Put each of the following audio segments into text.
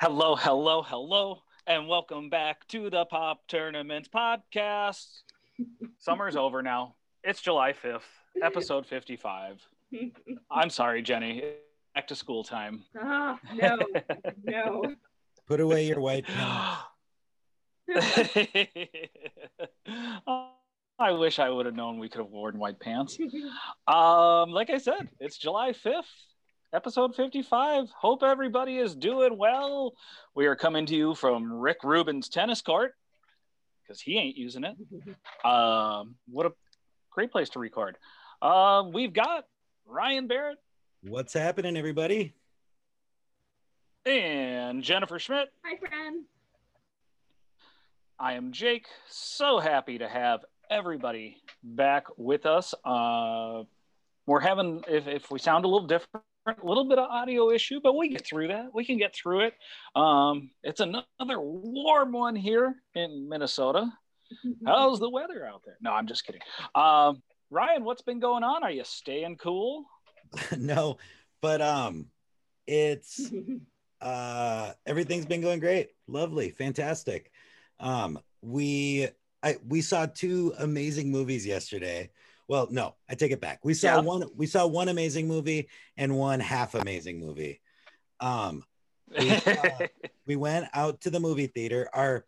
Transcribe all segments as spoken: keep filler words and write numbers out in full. Hello, hello, hello, and welcome back to the Pop Tournaments podcast. Summer's over now. It's July fifth, episode fifty-five. I'm sorry, Jenny. Back to school time. Ah, no, no. Put away your white pants. I wish I would have known we could have worn white pants. Um, like I said, it's July fifth. Episode fifty-five. Hope everybody is doing well. We are coming to you from Rick Rubin's tennis court because he ain't using it. Um, what a great place to record. Uh, we've got Ryan Barrett. What's happening, everybody? And Jennifer Schmidt. Hi, friend. I am Jake. So happy to have everybody back with us. Uh, we're having, if, if we sound a little different, a little bit of audio issue, but we get through that. We can get through it. Um, it's another warm one here in Minnesota. How's the weather out there? No, I'm just kidding. Um, Ryan, what's been going on? Are you staying cool? No, but um, it's uh, everything's been going great. Lovely, fantastic. Um, we I we saw two amazing movies yesterday. Well, no, I take it back. We saw yeah. one. We saw one amazing movie and one half amazing movie. Um, we, uh, we went out to the movie theater. Our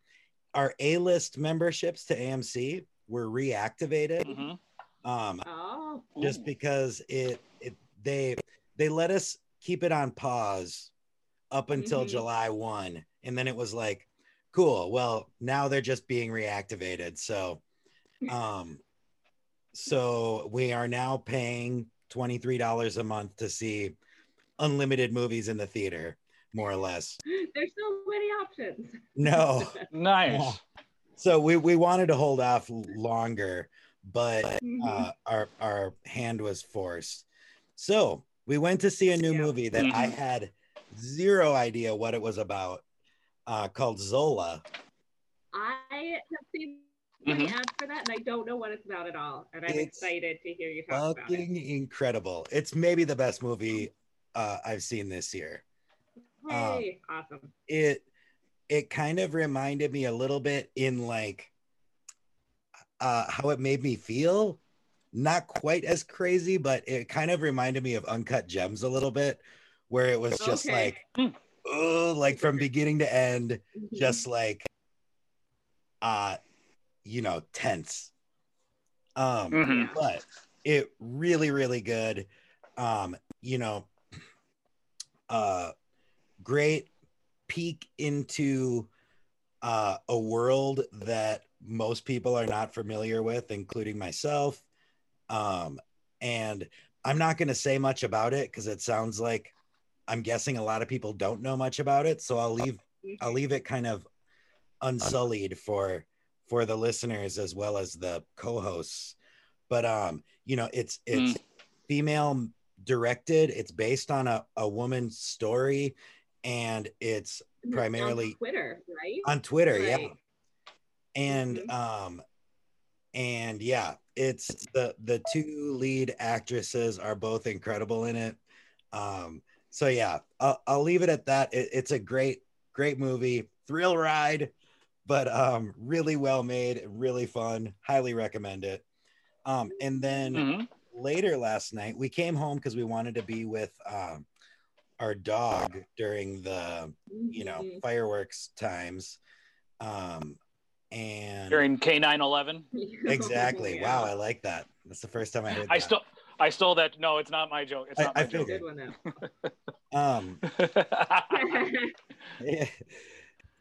our A-list memberships to A M C were reactivated. Mm-hmm. um, oh. Just because it, it they they let us keep it on pause up until mm-hmm. July first, and then it was like, cool. Well, now they're just being reactivated. So. Um, So we are now paying twenty-three dollars a month to see unlimited movies in the theater, more or less. There's so many options. No. Nice. Yeah. So we, we wanted to hold off longer, but mm-hmm. uh, our, our hand was forced. So we went to see a new yeah. movie that mm-hmm. I had zero idea what it was about, uh, called Zola. I have seen Mm-hmm. ad for that, and I don't know what it's about at all, and I'm it's excited to hear you talk about it. Fucking incredible! It's maybe the best movie uh, I've seen this year. Hey, um, awesome! It it kind of reminded me a little bit in like uh, how it made me feel. Not quite as crazy, but it kind of reminded me of Uncut Gems a little bit, where it was just okay. like, oh, like from beginning to end, just like, uh. you know, tense. Um, mm-hmm. But it really, really good. Um, you know, uh, great peek into uh, a world that most people are not familiar with, including myself. Um, and I'm not going to say much about it because it sounds like I'm guessing a lot of people don't know much about it. So I'll leave, I'll leave it kind of unsullied for for the listeners as well as the co-hosts. But um, you know, it's it's mm. female directed, it's based on a, a woman's story, and it's primarily on Twitter, right? On Twitter, right. yeah. And mm-hmm. um and yeah, it's the the two lead actresses are both incredible in it. Um, so yeah, I'll, I'll leave it at that. It, it's a great, great movie, thrill ride. But um, really well made, really fun. Highly recommend it. Um, and then mm-hmm. later last night, we came home because we wanted to be with um, our dog during the, you know, mm-hmm. fireworks times. Um, and during K nine eleven. Exactly. Wow, I like that. That's the first time I heard. I that. Still, I stole that. No, it's not my joke. It's not I, my I joke. Good one now. Um. yeah.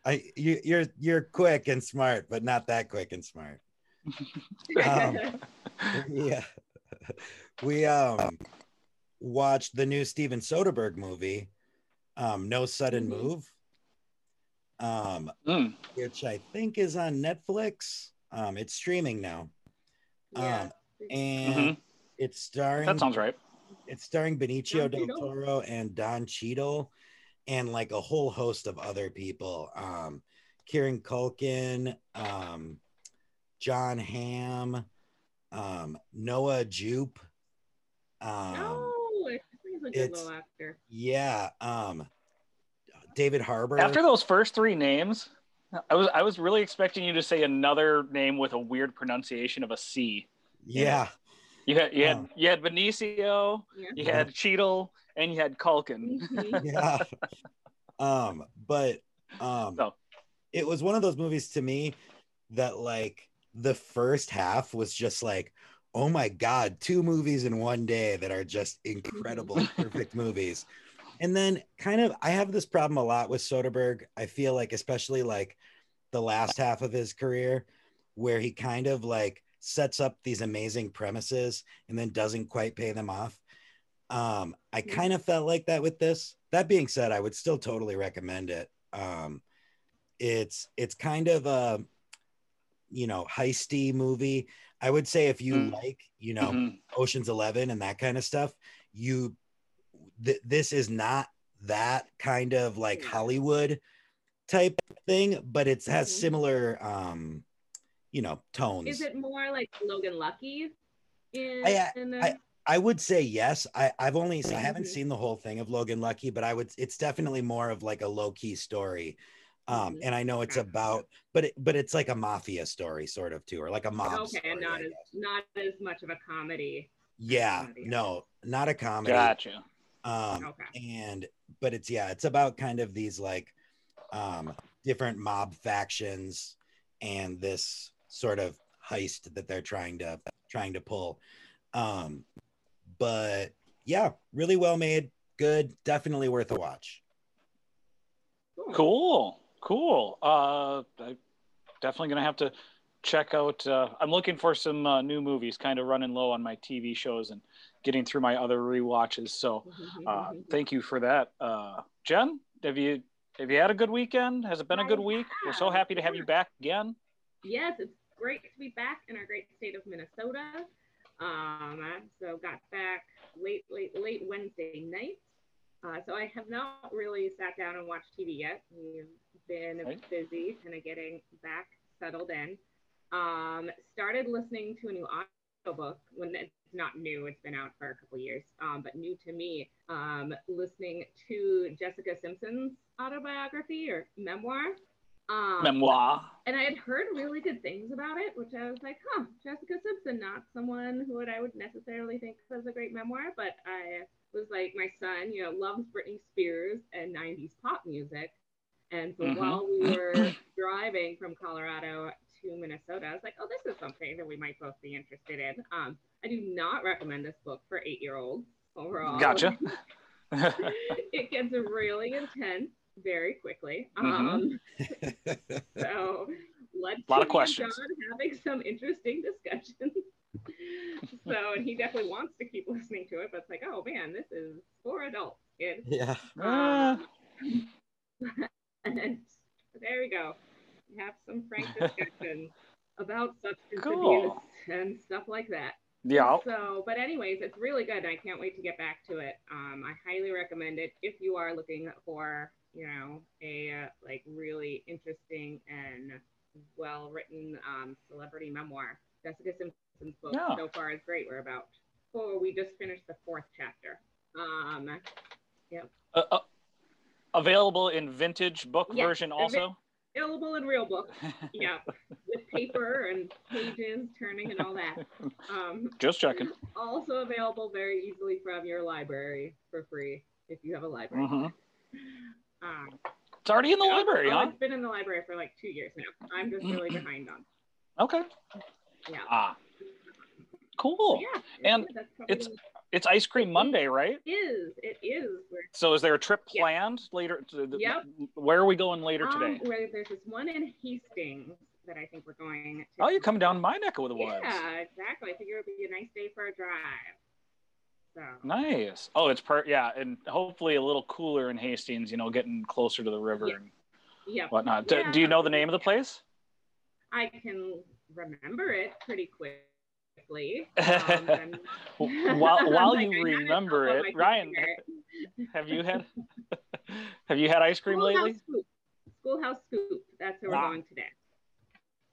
I you you're you're quick and smart, but not that quick and smart. Um, yeah. We um watched the new Steven Soderbergh movie, um, No Sudden Move, um, mm. which I think is on Netflix. Um, it's streaming now. Yeah. Um, and mm-hmm. it's starring. That sounds right. It's starring Benicio del Toro and Don Cheadle, and like a whole host of other people. Um, Kieran Culkin, um, John Hamm, um, Noah Jupe. Um, oh, I think he's a good little actor. Yeah, um, David Harbour. After those first three names, I was I was really expecting you to say another name with a weird pronunciation of a C. Yeah. You had you had um, you had Benicio, yeah. you had Cheadle, and you had Culkin. yeah. Um, but um, so. It was one of those movies to me that like the first half was just like, oh my God, two movies in one day that are just incredible, perfect movies. And then kind of, I have this problem a lot with Soderbergh. I feel like, especially like the last half of his career, where he kind of like sets up these amazing premises and then doesn't quite pay them off. Um, I kind of felt like that with this. That being said, I would still totally recommend it. Um, it's it's kind of a, you know, heisty movie. I would say if you mm. like, you know, mm-hmm. Ocean's Eleven and that kind of stuff, you th- this is not that kind of like Hollywood type thing, but it has mm-hmm. similar um you know, tones. Is it more like Logan Lucky? In, I, in the... I, I would say yes. I, I've only, I haven't seen the whole thing of Logan Lucky, but I would, it's definitely more of like a low key story. Um, and I know it's about, but it, but it's like a mafia story sort of too, or like a mob okay, story. Not as, not as much of a comedy. Yeah, comedy. no, not a comedy. Gotcha. Um, okay. And, but it's, yeah, it's about kind of these like um, different mob factions and this sort of heist that they're trying to trying to pull, um but yeah, really well made, good, definitely worth a watch. Cool cool uh I'm definitely gonna have to check out uh I'm looking for some uh, new movies, kind of running low on my T V shows and getting through my other rewatches, so uh thank you for that. uh Jen, have you have you had a good weekend? Has it been a good week? We're so happy to have you back again. Yes, it's great to be back in our great state of Minnesota. Um, I so got back late, late, late Wednesday night. Uh, so I have not really sat down and watched T V yet. We've been right. busy kind of getting back settled in. Um, started listening to a new audiobook. When it's not new, it's been out for a couple years, um, but new to me. Um, listening to Jessica Simpson's autobiography or memoir. Um, memoir. And I had heard really good things about it, which I was like, huh, Jessica Simpson, not someone who I would necessarily think was a great memoir, but I was like, my son, you know, loves Britney Spears and nineties pop music. And so mm-hmm. while we were driving from Colorado to Minnesota, I was like, oh, this is something that we might both be interested in. Um, I do not recommend this book for eight-year-olds overall. Gotcha. It gets really intense very quickly. Um, mm-hmm. So let's a lot of questions. John having some interesting discussions. So, and he definitely wants to keep listening to it, but it's like, oh man, this is for adults, kid. Yeah. Um, and there we go. We have some frank discussions about substance cool. abuse and stuff like that. Yeah. So, but anyways, it's really good. I can't wait to get back to it. Um, I highly recommend it if you are looking for, you know, a uh, like really interesting and well-written um, celebrity memoir. Jessica Simpson's book yeah. so far is great. We're about four. We just finished the fourth chapter. Um, yep. Uh, uh, available in vintage book yes. version also? Available in real book. Yeah. With paper and pages turning and all that. Um, just checking. Also available very easily from your library for free if you have a library. Mm-hmm. Um, it's already in the yeah, library, oh, huh? It's been in the library for like two years now. I'm just really behind on. Okay. Yeah. Ah. Cool. So yeah, and it's the... it's Ice Cream Monday, right? It is. It is. We're... So is there a trip yeah. planned later? To the... Yep. Where are we going later um, today? Where, there's this one in Hastings that I think we're going to. Oh, you're coming down my neck of the woods. Yeah, exactly. I figure it would be a nice day for a drive. So. Nice. Oh, it's per yeah, and hopefully a little cooler in Hastings, you know, getting closer to the river yeah. and yep. whatnot. Yeah. Do, do you know the name of the place? I can remember it pretty quickly. Um, while while like, you remember it, Ryan, have you had have you had ice cream Schoolhouse lately? Scoop. Schoolhouse Scoop. That's where wow. we're going today.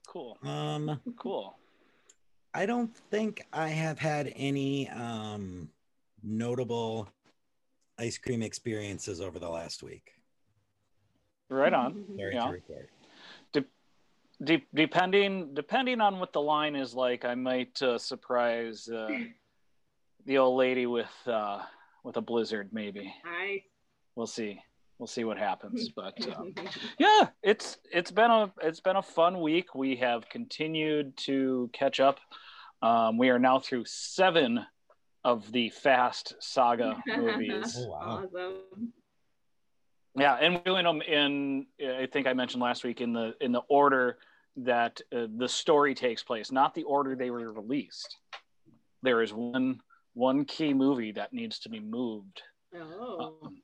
Cool. Um, cool. I don't think I have had any um, notable ice cream experiences over the last week. Right on. Sorry yeah. to report. De- de- depending, depending on what the line is like, I might uh, surprise uh, the old lady with uh, with a blizzard, maybe. Hi. We'll see. We'll see what happens. But um, yeah, it's it's been a it's been a fun week. We have continued to catch up. Um, we are now through seven of the Fast Saga movies. Oh, wow. Awesome. Yeah, and we're doing them in, I think I mentioned last week, in the in the order that uh, the story takes place, not the order they were released. There is one one key movie that needs to be moved oh. um,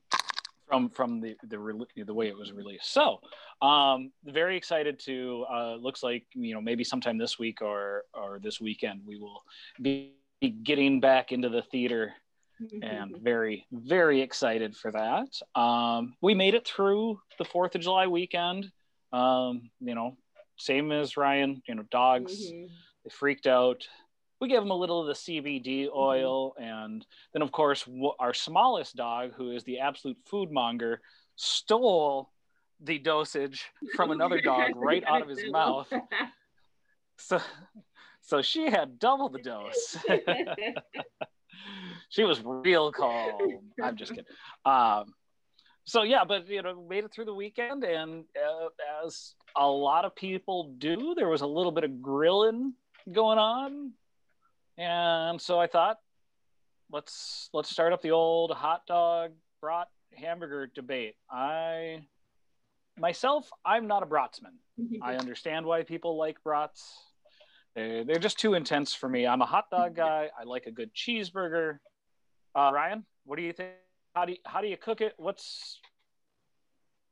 from from the the the way it was released. So, um, very excited to uh, looks like you know maybe sometime this week or or this weekend we will be getting back into the theater, and very very excited for that. Um, we made it through the Fourth of July weekend. Um, you know, same as Ryan. You know, dogs mm-hmm. they freaked out. We gave him a little of the C B D oil, mm-hmm. and then of course w- our smallest dog, who is the absolute foodmonger, stole the dosage from another dog right out of his mouth. So, so she had double the dose. She was real calm. I'm just kidding. Um, so yeah, but you know, made it through the weekend, and uh, as a lot of people do, there was a little bit of grilling going on, and so I thought, let's let's start up the old hot dog brat hamburger debate. I myself, I'm not a bratsman. I understand why people like brats. They're, they're just too intense for me. I'm a hot dog guy. I like a good cheeseburger. Uh, Ryan, what do you think? How do you, how do you cook it? What's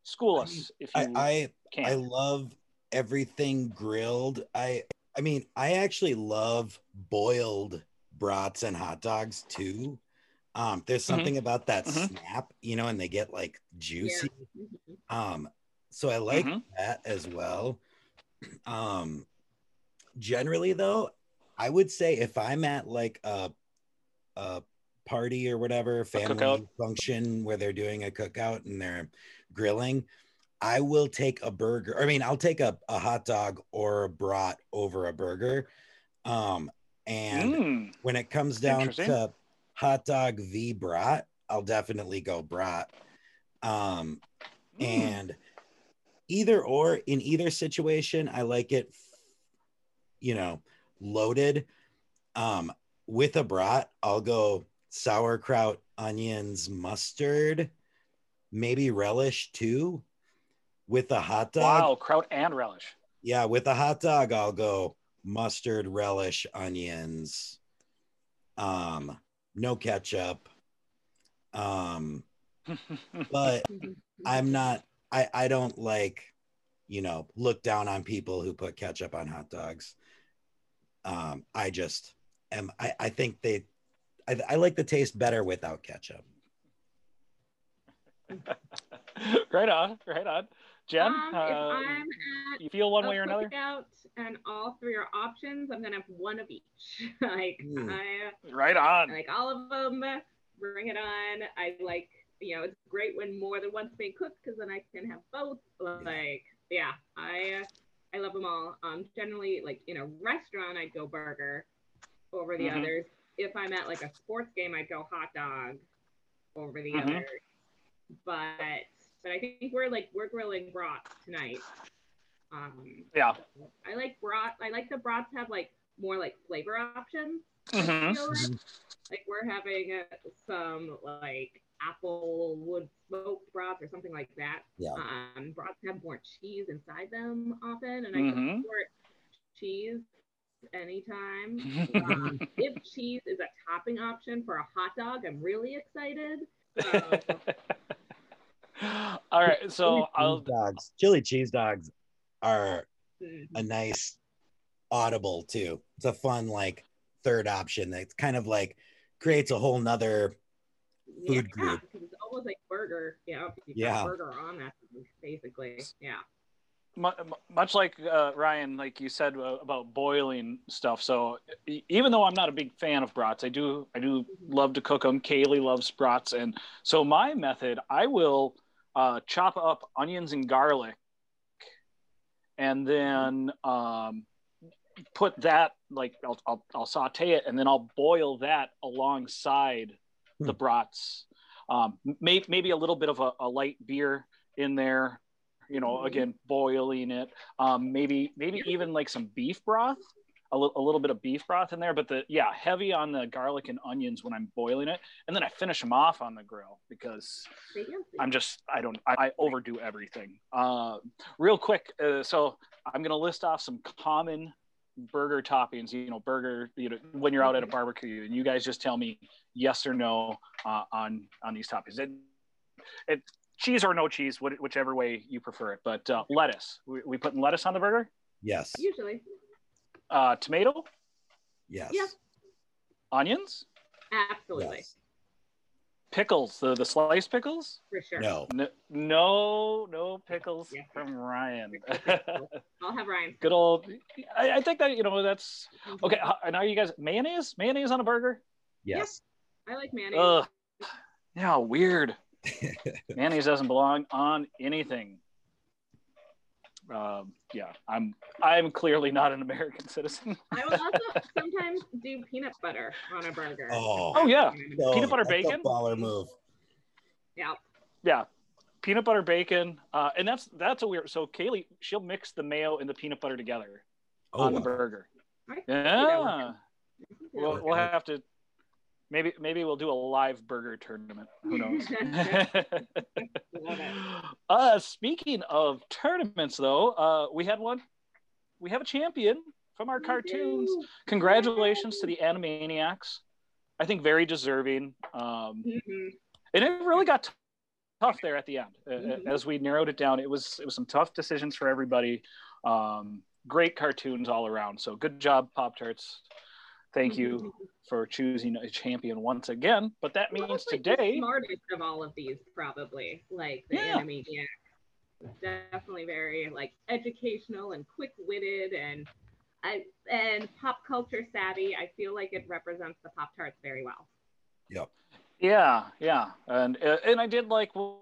school us if you I, can. I, I love everything grilled. I I mean, I actually love boiled brats and hot dogs too. Um, there's something mm-hmm. about that mm-hmm. snap, you know, and they get like juicy. Yeah. Um, so I like mm-hmm. that as well. Um, generally though, I would say if I'm at like a, a party or whatever, family function where they're doing a cookout and they're grilling, I will take a burger. I mean, I'll take a, a hot dog or a brat over a burger. Um, and mm. when it comes down to hot dog v brat, I'll definitely go brat. Um, mm. And either or in either situation, I like it, you know, loaded. Um, with a brat, I'll go sauerkraut, onions, mustard, maybe relish too. With a hot dog. Wow, kraut and relish. Yeah, with a hot dog, I'll go mustard, relish, onions, um, no ketchup. Um, but I'm not, I, I don't like, you know, look down on people who put ketchup on hot dogs. Um, I just am, I, I think they, I, I like the taste better without ketchup. Right on, right on. Jen, um, uh, I'm at you feel one way or another? And all three are options. I'm gonna have one of each. like mm. I, right on. I like all of them. Bring it on. I like, you know, it's great when more than one's being cooked because then I can have both. Like, yeah, I I love them all. Um, generally, like in a restaurant, I'd go burger over the mm-hmm. others. If I'm at like a sports game, I'd go hot dog over the mm-hmm. others. But. But I think we're like we're grilling brats tonight. Um, yeah. I like brat. I like the brats have like more like flavor options. Mm-hmm. Like. like we're having some like apple wood smoked brats or something like that. Yeah. Um, brats have more cheese inside them often, and I mm-hmm. can support cheese anytime. Um, if cheese is a topping option for a hot dog, I'm really excited. Um, all right, so I'll dogs. Chili cheese dogs are a nice audible too. It's a fun like third option that's kind of like creates a whole nother food yeah, group. Because it's almost like burger, you know, you yeah, burger on that basically, yeah. Much like uh, Ryan, like you said uh, about boiling stuff. So even though I'm not a big fan of brats, I do I do love to cook them. Kaylee loves brats, and so my method, I will uh, chop up onions and garlic, and then um, put that like I'll, I'll I'll saute it, and then I'll boil that alongside hmm. the brats. Um, may, maybe a little bit of a, a light beer in there. You know, again, boiling it. Um, maybe, maybe even like some beef broth, a, li- a little bit of beef broth in there. But the yeah, heavy on the garlic and onions when I'm boiling it, and then I finish them off on the grill because I'm just I don't I, I overdo everything. Uh, real quick, uh, so I'm gonna list off some common burger toppings. You know, burger. You know, when you're out at a barbecue, and you guys just tell me yes or no uh, on on these toppings. It, it Cheese or no cheese, whichever way you prefer it. But uh, lettuce, we, we putting lettuce on the burger? Yes. Usually. Uh, tomato? Yes. Yeah. Onions? Absolutely. Yes. Pickles, the, the sliced pickles? For sure. No. No, no, no pickles yeah. from Ryan. I'll have Ryan. Good old, I, I think that, you know, that's, okay. And are you guys, mayonnaise? Mayonnaise on a burger? Yes. Yeah. I like mayonnaise. Ugh. Yeah, weird. Mayonnaise doesn't belong on anything. Um, yeah, I'm I'm clearly not an American citizen. I will also sometimes do peanut butter on a burger. Oh, oh yeah, no, peanut butter that's bacon. A baller move. Yeah. Yeah, peanut butter bacon, uh, and that's that's a weird. So Kaylee, she'll mix the mayo and the peanut butter together oh, on wow. the burger. Yeah, we'll, we'll have to. Maybe maybe we'll do a live burger tournament. Who knows? uh, speaking of tournaments, though, uh, we had one. We have a champion from our cartoons. Congratulations to the Animaniacs. I think very deserving. Um, mm-hmm. And it really got t- tough there at the end. Mm-hmm. As we narrowed it down, it was it was some tough decisions for everybody. Um, great cartoons all around. So good job, Pop-Tarts. Thank you for choosing a champion once again. But that means well, like today, the smartest of all of these, probably like the yeah. Animaniacs, yeah. definitely very like educational and quick-witted and I and pop culture savvy. I feel like it represents the Pop-Tarts very well. Yep. Yeah, yeah, and uh, and I did like what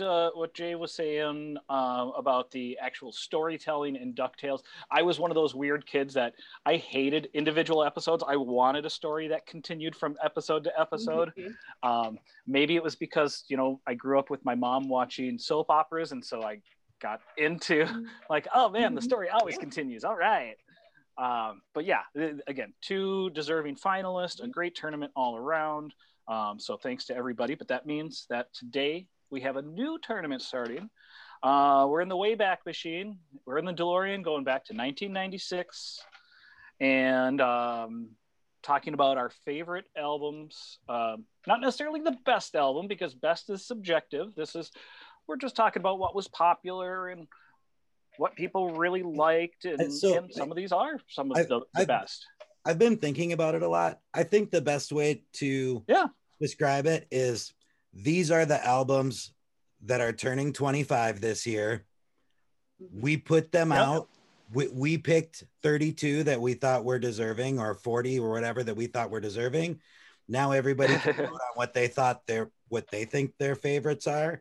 uh, what Jay was saying uh, about the actual storytelling in DuckTales. I was one of those weird kids that I hated individual episodes. I wanted a story that continued from episode to episode. Mm-hmm. Um, maybe it was because, you know, I grew up with my mom watching soap operas, and so I got into like, oh man, the story always continues. All right. Um, but yeah, again, two deserving finalists, a great tournament all around. Um, so thanks to everybody. But that means that today, we have a new tournament starting. Uh, we're in the Wayback Machine. We're in the DeLorean going back to nineteen ninety-six and um, talking about our favorite albums. Um, not necessarily the best album because best is subjective. This is, we're just talking about what was popular and what people really liked. And, and, so, and some of these are some of I've, the, the I've, best. I've been thinking about it a lot. I think the best way to yeah. describe it is these are the albums that are turning twenty-five this year. We put them yep. out. We, we picked thirty-two that we thought were deserving or forty or whatever that we thought were deserving. Now everybody can vote on what they thought their what they think their favorites are.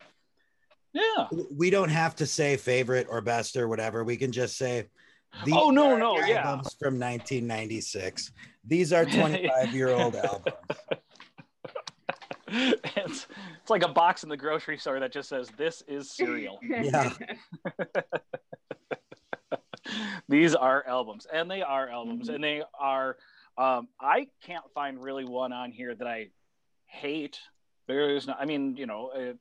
Yeah. We don't have to say favorite or best or whatever. We can just say these oh, no, are no, albums yeah. from nineteen ninety-six. These are twenty-five-year-old albums. It's, it's like a box in the grocery store that just says, this is cereal. Yeah. These are albums, and they are albums, mm-hmm. and they are, um, I can't find really one on here that I hate There's not, I mean, you know, I,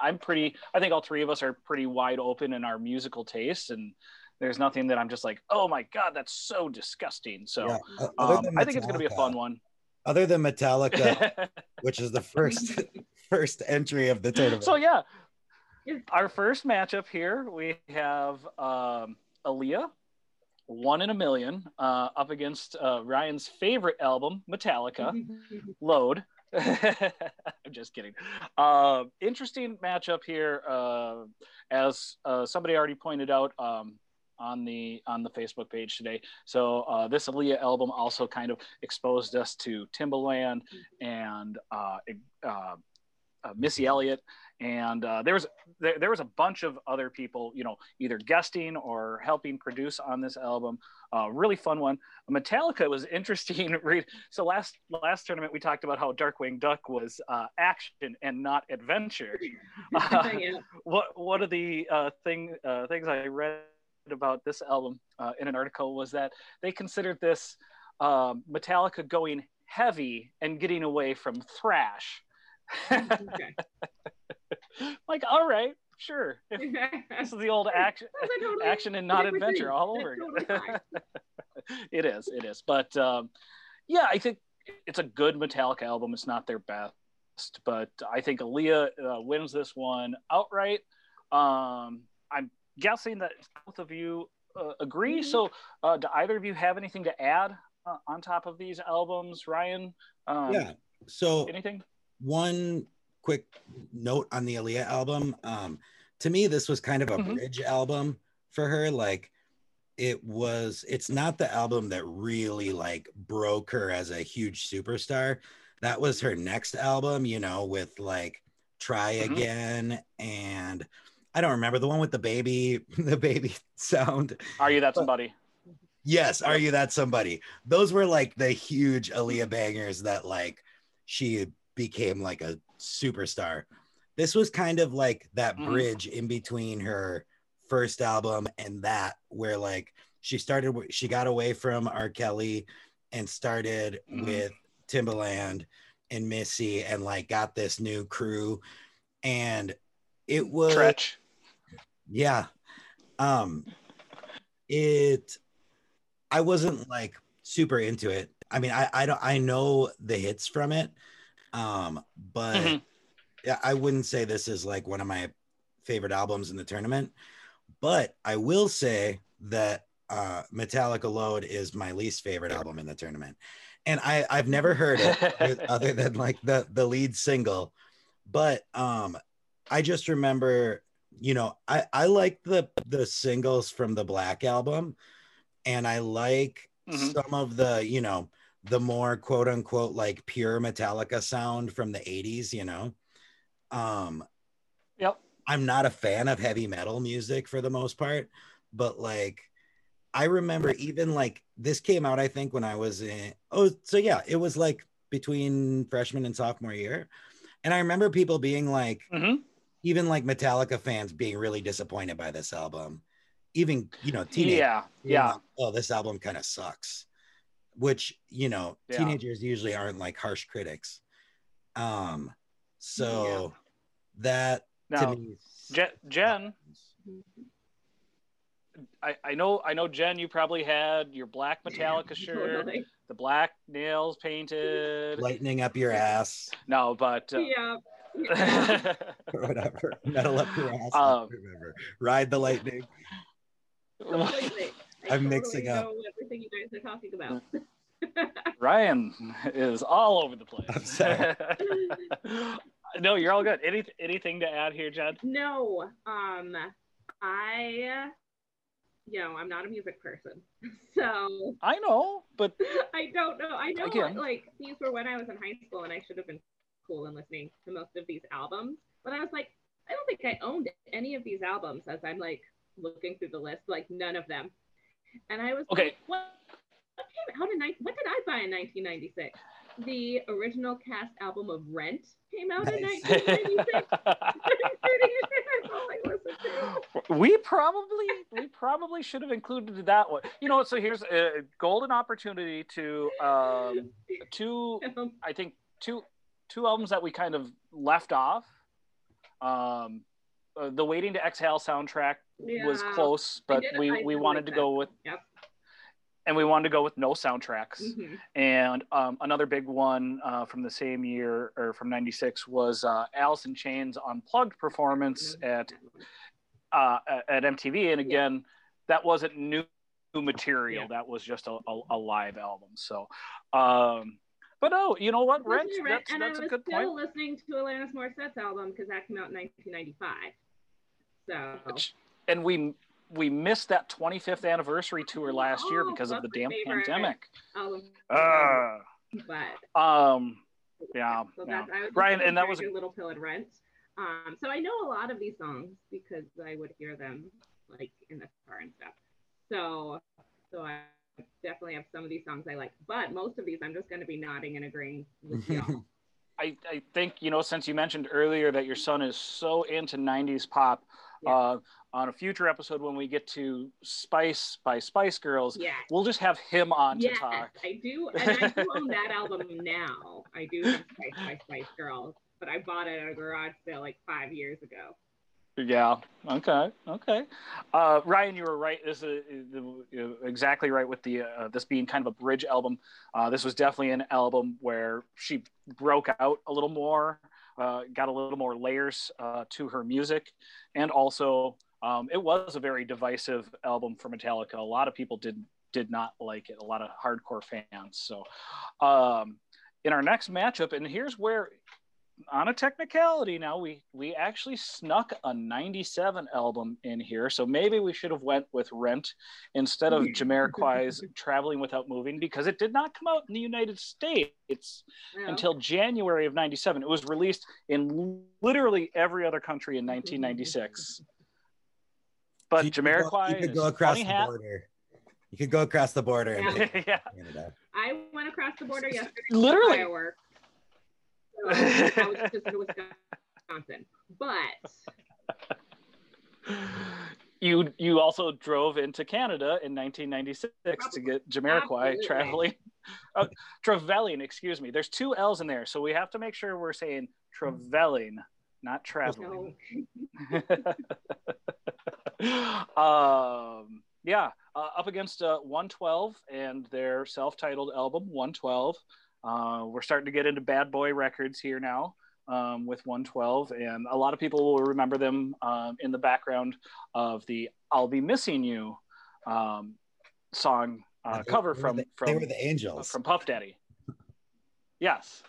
I'm pretty, I think all three of us are pretty wide open in our musical tastes, and there's nothing that I'm just like, oh my God, that's so disgusting. So yeah. um, I think it's going to be a fun one. Other than Metallica, which is the first first entry of the tournament. So yeah, our first matchup here, we have um, Aaliyah, One in a Million, uh, up against uh, Ryan's favorite album, Metallica, Load. I'm just kidding. Uh, interesting matchup here. Uh, as uh, somebody already pointed out um, on the on the Facebook page today, so uh, this Aaliyah album also kind of exposed us to Timbaland and uh, uh, uh, Missy Elliott, and uh, there was there, there was a bunch of other people, you know, either guesting or helping produce on this album. Uh, really fun one. Metallica was interesting. So last last tournament, we talked about how Darkwing Duck was uh, action and not adventure. Uh, yeah. What One of the uh, thing uh, things I read about this album uh, in an article was that they considered this uh, Metallica going heavy and getting away from thrash. Okay. Like, all right. Sure. This is the old action, totally, action and not adventure all over again. Totally. It is, it is. But um, yeah, I think it's a good Metallica album. It's not their best, but I think Aaliyah uh, wins this one outright. Um, I'm guessing that both of you uh, agree. Mm-hmm. So uh, do either of you have anything to add uh, on top of these albums? Ryan? Um, yeah, so anything? One quick note on the Aaliyah album. Um, to me, this was kind of a mm-hmm. bridge album for her. Like, it was, it's not the album that really like broke her as a huge superstar. That was her next album, you know, with like Try mm-hmm. Again. And I don't remember the one with the baby, the baby sound. Are You That Somebody? But, yes. Are You That Somebody? Those were like the huge Aaliyah bangers that like she became like a superstar. This was kind of like that bridge mm. in between her first album and that, where like she started, she got away from R. Kelly and started mm. with Timbaland and Missy, and like got this new crew, and it was Tretch. Yeah. Um it I wasn't like super into it. I mean, I I don't I know the hits from it, um but mm-hmm. yeah, I wouldn't say this is like one of my favorite albums in the tournament, but I will say that uh Metallica Load is my least favorite album in the tournament, and I I've never heard it other than like the the lead single, but um I just remember, you know, I I like the the singles from the Black album, and I like mm-hmm. some of the, you know, the more quote unquote like pure Metallica sound from the eighties, you know. Um yep. I'm not a fan of heavy metal music for the most part, but like I remember even like this came out, I think, when I was in oh so yeah, it was like between freshman and sophomore year. And I remember people being like mm-hmm. even like Metallica fans being really disappointed by this album. Even, you know, teenagers. Yeah. Yeah. Like, oh, this album kind of sucks. Which, you know, yeah. teenagers usually aren't like harsh critics. Um, so yeah. that now, to me is... Je- Jen, I, I know, I know, Jen, you probably had your black Metallica shirt, totally. The black nails painted, lightening up your ass. No, but uh... yeah, yeah. or whatever, metal up your ass. Um, remember, ride the lightning. I I'm totally mixing know up everything you guys are talking about. Ryan is all over the place. I'm sorry. No, you're all good. Any anything to add here, Jen? No. Um, I, you know, I'm not a music person, so I know, but I don't know. I know, again, like these were when I was in high school, and I should have been cool and listening to most of these albums. But I was like, I don't think I owned any of these albums. As I'm like looking through the list, like none of them. And I was okay. like, what, what came out in what did I buy in nineteen ninety-six? The original cast album of Rent came out nice. in nineteen ninety-six. we probably we probably should have included that one. You know, so here's a golden opportunity to um, two I think two two albums that we kind of left off. Um, uh, the Waiting to Exhale soundtrack yeah. was close, but did, we, we wanted like to that. go with, yep. and we wanted to go with no soundtracks. Mm-hmm. And um, another big one uh, from the same year, or from ninety-six, was uh, Alice in Chains' Unplugged performance mm-hmm. at uh, at M T V. And again, yeah. that wasn't new material. Yeah. That was just a, a, a live album. So, um, but oh, you know what, Rent? Right. That's, and that's a good point. I was still listening to Alanis Morissette's album because that came out in nineteen ninety-five. So, and we we missed that twenty-fifth anniversary tour last oh, year because of the damn pandemic. Uh, but um, yeah, so yeah. Brian, and that was a Little Pill and Rent. Um, so I know a lot of these songs because I would hear them like in the car and stuff. So, so I definitely have some of these songs I like, but most of these I'm just going to be nodding and agreeing with y'all. I, I think, you know, since you mentioned earlier that your son is so into nineties pop, yeah. uh, on a future episode when we get to Spice by Spice Girls, yeah. we'll just have him on yes, to talk. I do, and I do own that album now. I do have Spice by Spice Girls, but I bought it at a garage sale like five years ago. Yeah. Okay. Okay. Uh, Ryan, you were right. This is uh, exactly right with the uh, this being kind of a bridge album. Uh, this was definitely an album where she broke out a little more, uh, got a little more layers uh, to her music, and also um, it was a very divisive album for Metallica. A lot of people did did not like it. A lot of hardcore fans. So, um, in our next matchup, and here's where. On a technicality now, we we actually snuck a ninety-seven album in here, so maybe we should have went with Rent instead of Jamiroquai's Traveling Without Moving, because it did not come out in the United States no. until January of ninety-seven. It was released in literally every other country in nineteen ninety-six. But you Jamiroquai could go, you could go across the hat. border. You could go across the border. Yeah. And yeah. Canada. I went across the border yesterday. Literally. Fireworks. So I was just in Wisconsin, but you you also drove into Canada in nineteen ninety-six Probably. to get Jamiroquai Absolutely. traveling, uh, traveling. Excuse me. There's two L's in there, so we have to make sure we're saying traveling, not traveling. No. um, yeah, uh, up against uh, one twelve and their self-titled album one twelve. Uh, we're starting to get into Bad Boy Records here now um, with one twelve, and a lot of people will remember them um, in the background of the I'll Be Missing You um, song uh, they, cover they from, the, from, they were the Angels. Uh, from Puff Daddy. Yes.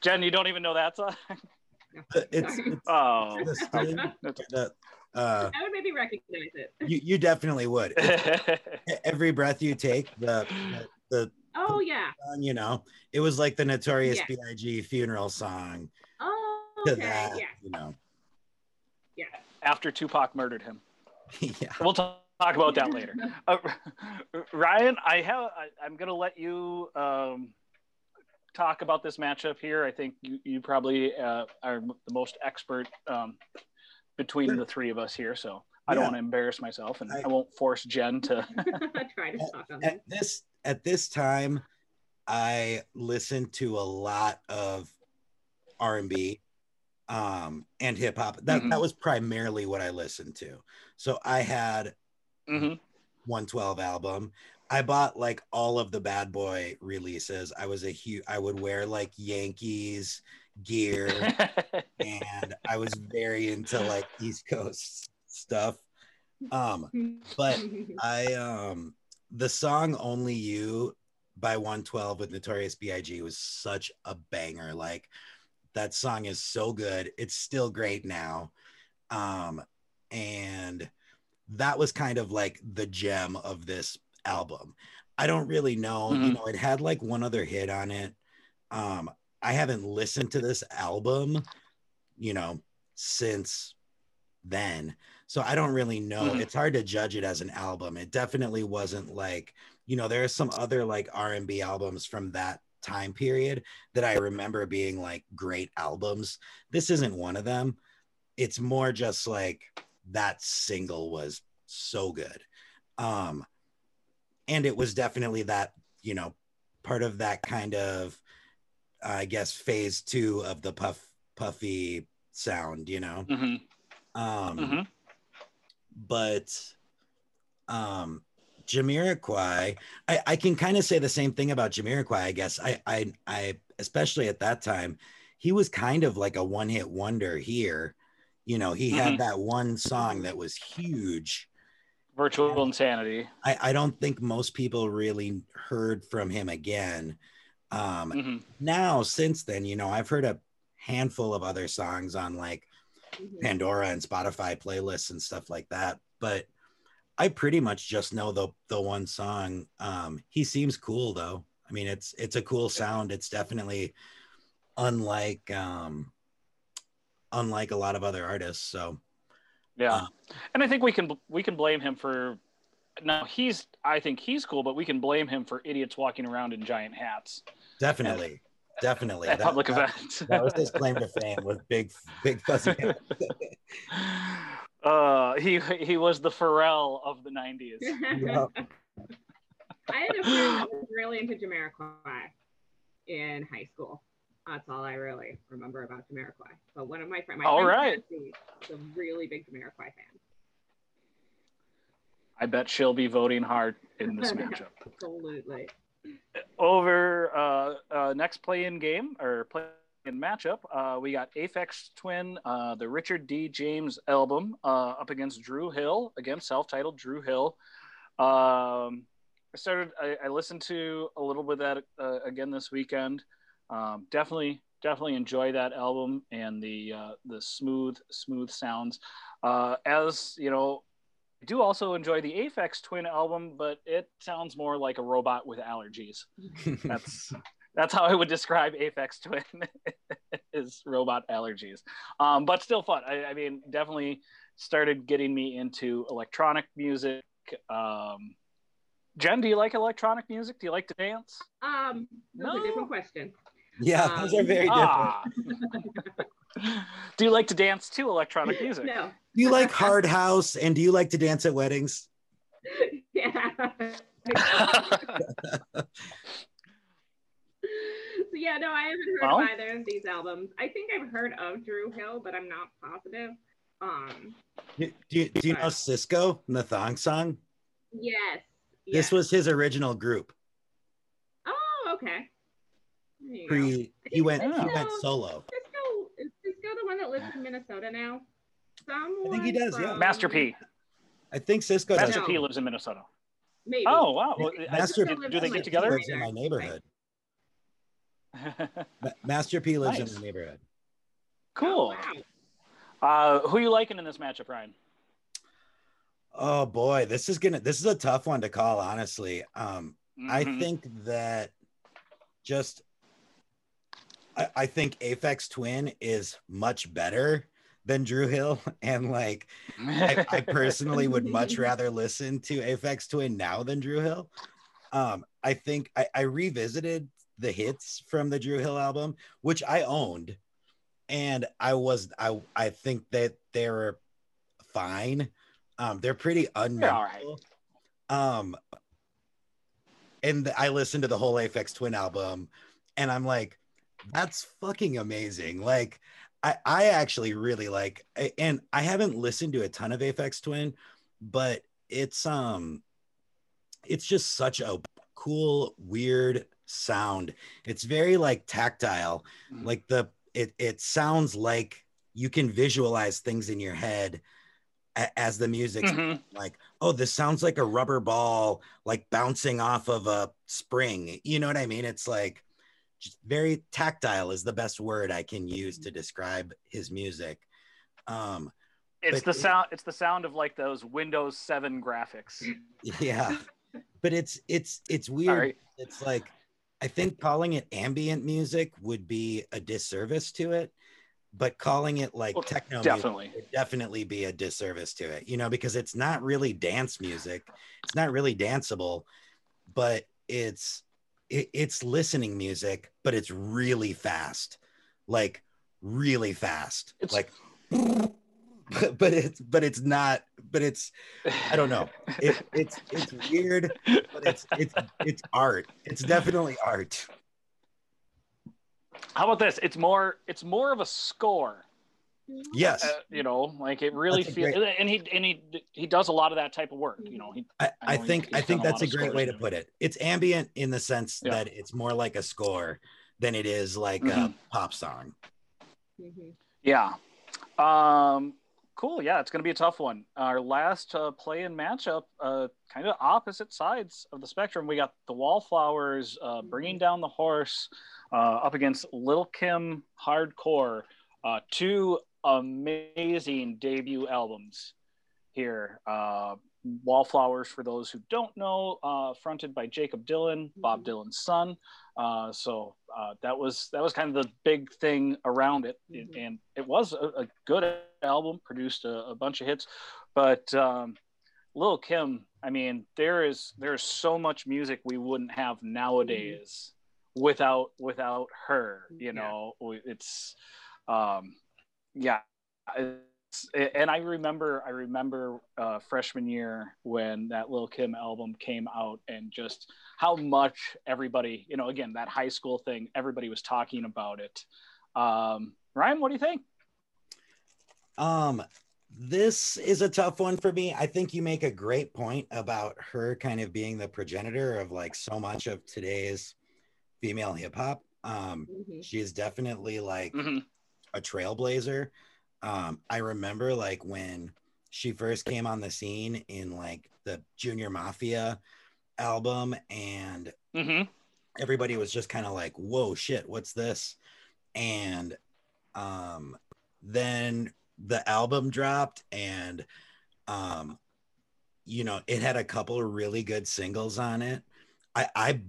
Jen, you don't even know that song? It's, it's, oh. It's the Uh, I would maybe recognize it. You, you definitely would. Every breath you take, the the, the oh yeah, song, you know, it was like the Notorious yeah. B I G funeral song. Oh, okay, that, yeah, you know, yeah. After Tupac murdered him. Yeah, we'll talk, talk about that later. Uh, Ryan, I have. I, I'm gonna let you um, talk about this matchup here. I think you you probably uh, are the most expert. Um, between the three of us here, so I yeah. don't want to embarrass myself, and I, I won't force Jen to try to talk on at this. At this time, I listened to a lot of R and B um, and hip hop. That mm-hmm. that was primarily what I listened to. So I had mm-hmm. one twelve album. I bought like all of the Bad Boy releases. I was a huge. I would wear like Yankees gear and I was very into like East Coast stuff, um but I um the song Only You by one twelve with Notorious B I G was such a banger. Like that song is so good, it's still great now, um and that was kind of like the gem of this album. I don't really know, mm-hmm. you know, it had like one other hit on it. um I haven't listened to this album, you know, since then. So I don't really know. Mm-hmm. It's hard to judge it as an album. It definitely wasn't like, you know, there are some other like R and B albums from that time period that I remember being like great albums. This isn't one of them. It's more just like that single was so good. Um, and it was definitely that, you know, part of that kind of I guess, phase two of the puff puffy sound, you know? Mm-hmm. Um, mm-hmm. But um, Jamiroquai, I, I can kind of say the same thing about Jamiroquai, I guess. I, I, I, especially at that time, he was kind of like a one-hit wonder here. You know, he mm-hmm. had that one song that was huge. Virtual Insanity. I, I don't think most people really heard from him again. Um, mm-hmm. Now, since then, you know, I've heard a handful of other songs on like mm-hmm. Pandora and Spotify playlists and stuff like that. But I pretty much just know the the one song. Um, he seems cool, though. I mean, it's it's a cool sound. It's definitely unlike um, unlike a lot of other artists. So. Yeah, and I think we can we can blame him for now. He's I think he's cool, but we can blame him for idiots walking around in giant hats. Definitely, at, definitely. At that, public that, events. That was his claim to fame with big, big fuzzy hats. Uh, he he was the Pharrell of the nineties. Yeah. I had a friend who was really into Jamiroquai in high school. That's all I really remember about Jamiroquai. But one of my friends, my all friend right. is a really big Jamiroquai fan. I bet she'll be voting hard in this matchup. Absolutely. Over uh, uh, next play-in game or play-in matchup, uh, we got Aphex Twin, uh, the Richard D. James album, uh, up against Drew Hill, again self-titled Drew Hill. Um, I started. I, I listened to a little bit of that uh, again this weekend. Um, definitely, definitely enjoy that album and the uh, the smooth, smooth sounds. Uh, as you know, I do also enjoy the Aphex Twin album, but it sounds more like a robot with allergies. That's that's how I would describe Aphex Twin is robot allergies. Um, but still fun. I, I mean, definitely started getting me into electronic music. Um, Jen, do you like electronic music? Do you like to dance? Um, that's no? a different question. Yeah, those are very ah. different. Do you like to dance to electronic music? No. Do you like hard house and do you like to dance at weddings? Yeah. So yeah, no, I haven't heard well, of either of these albums. I think I've heard of Drew Hill, but I'm not positive. Um, do you, do you know Cisco and the Thong Song? Yes. This yes. was his original group. Oh, okay. Pre, he went Cisco, he went solo. Cisco, is Cisco the one that lives in Minnesota now? Someone I think he does, from... yeah. Master P. I think Cisco Master does. Master P lives in Minnesota. Maybe. Oh, wow. Master P, do they get together? Lives in my neighborhood. Master P lives nice. in my neighborhood. Cool. Oh, wow. Uh, who are you liking in this matchup, Ryan? Oh boy, this is gonna this is a tough one to call, honestly. Um, mm-hmm. I think that just I, I think Aphex Twin is much better than Drew Hill, and like I, I personally would much rather listen to Aphex Twin now than Drew Hill. Um, I think I, I revisited the hits from the Drew Hill album, which I owned, and I was I I think that they were fine. Um, they're pretty unmemorable. Right. Um, and the, I listened to the whole Aphex Twin album and I'm like, that's fucking amazing. Like, I, I actually really like, and I haven't listened to a ton of Aphex Twin, but it's, um, it's just such a cool, weird sound. It's very like tactile. Mm-hmm. Like the, it, it sounds like you can visualize things in your head as the music's mm-hmm. like, oh, this sounds like a rubber ball, like bouncing off of a spring. You know what I mean? It's like just very tactile is the best word I can use to describe his music. Um, it's the sound. It, it's the sound of like those Windows seven graphics. Yeah, but it's it's it's weird. Sorry. It's like I think calling it ambient music would be a disservice to it. But calling it like techno definitely. music would definitely be a disservice to it, you know, because it's not really dance music. It's not really danceable, but it's it, it's listening music, but it's really fast, like really fast, it's, like. But, but it's but it's not. But it's I don't know. It, it's it's weird, but it's it's it's art. It's definitely art. How about this? It's more. It's more of a score. Yes. Uh, you know, like it really feels, great... and he and he he does a lot of that type of work. You know, he, I, I, I know think I think that's a great way to put it. It's ambient in the sense yeah. that it's more like a score than it is like mm-hmm. a pop song. Mm-hmm. Yeah. Um. Cool. Yeah, it's going to be a tough one. Our last uh, play-in matchup, uh, kind of opposite sides of the spectrum. We got the Wallflowers uh, bringing down the horse uh, up against Lil' Kim, Hardcore. Uh, two amazing debut albums here. Uh, Wallflowers, for those who don't know, uh, fronted by Jacob Dylan, Bob Dylan's son. Uh, so uh, that was that was kind of the big thing around it, mm-hmm. and it was a, a good album, produced a, a bunch of hits. But um, Lil' Kim, I mean, there is there is so much music we wouldn't have nowadays mm-hmm. without without her. You know, yeah. it's um, yeah. It's, and I remember I remember uh, freshman year when that Lil' Kim album came out, and just how much everybody, you know, again, that high school thing, everybody was talking about it. Um, Ryan, what do you think? Um, this is a tough one for me. I think you make a great point about her kind of being the progenitor of like so much of today's female hip hop. Um, mm-hmm. She is definitely like mm-hmm. a trailblazer. Um, I remember like when she first came on the scene in like the Junior Mafia album, and mm-hmm. everybody was just kind of like, whoa, shit, what's this? And um then the album dropped, and um you know, it had a couple of really good singles on it. I I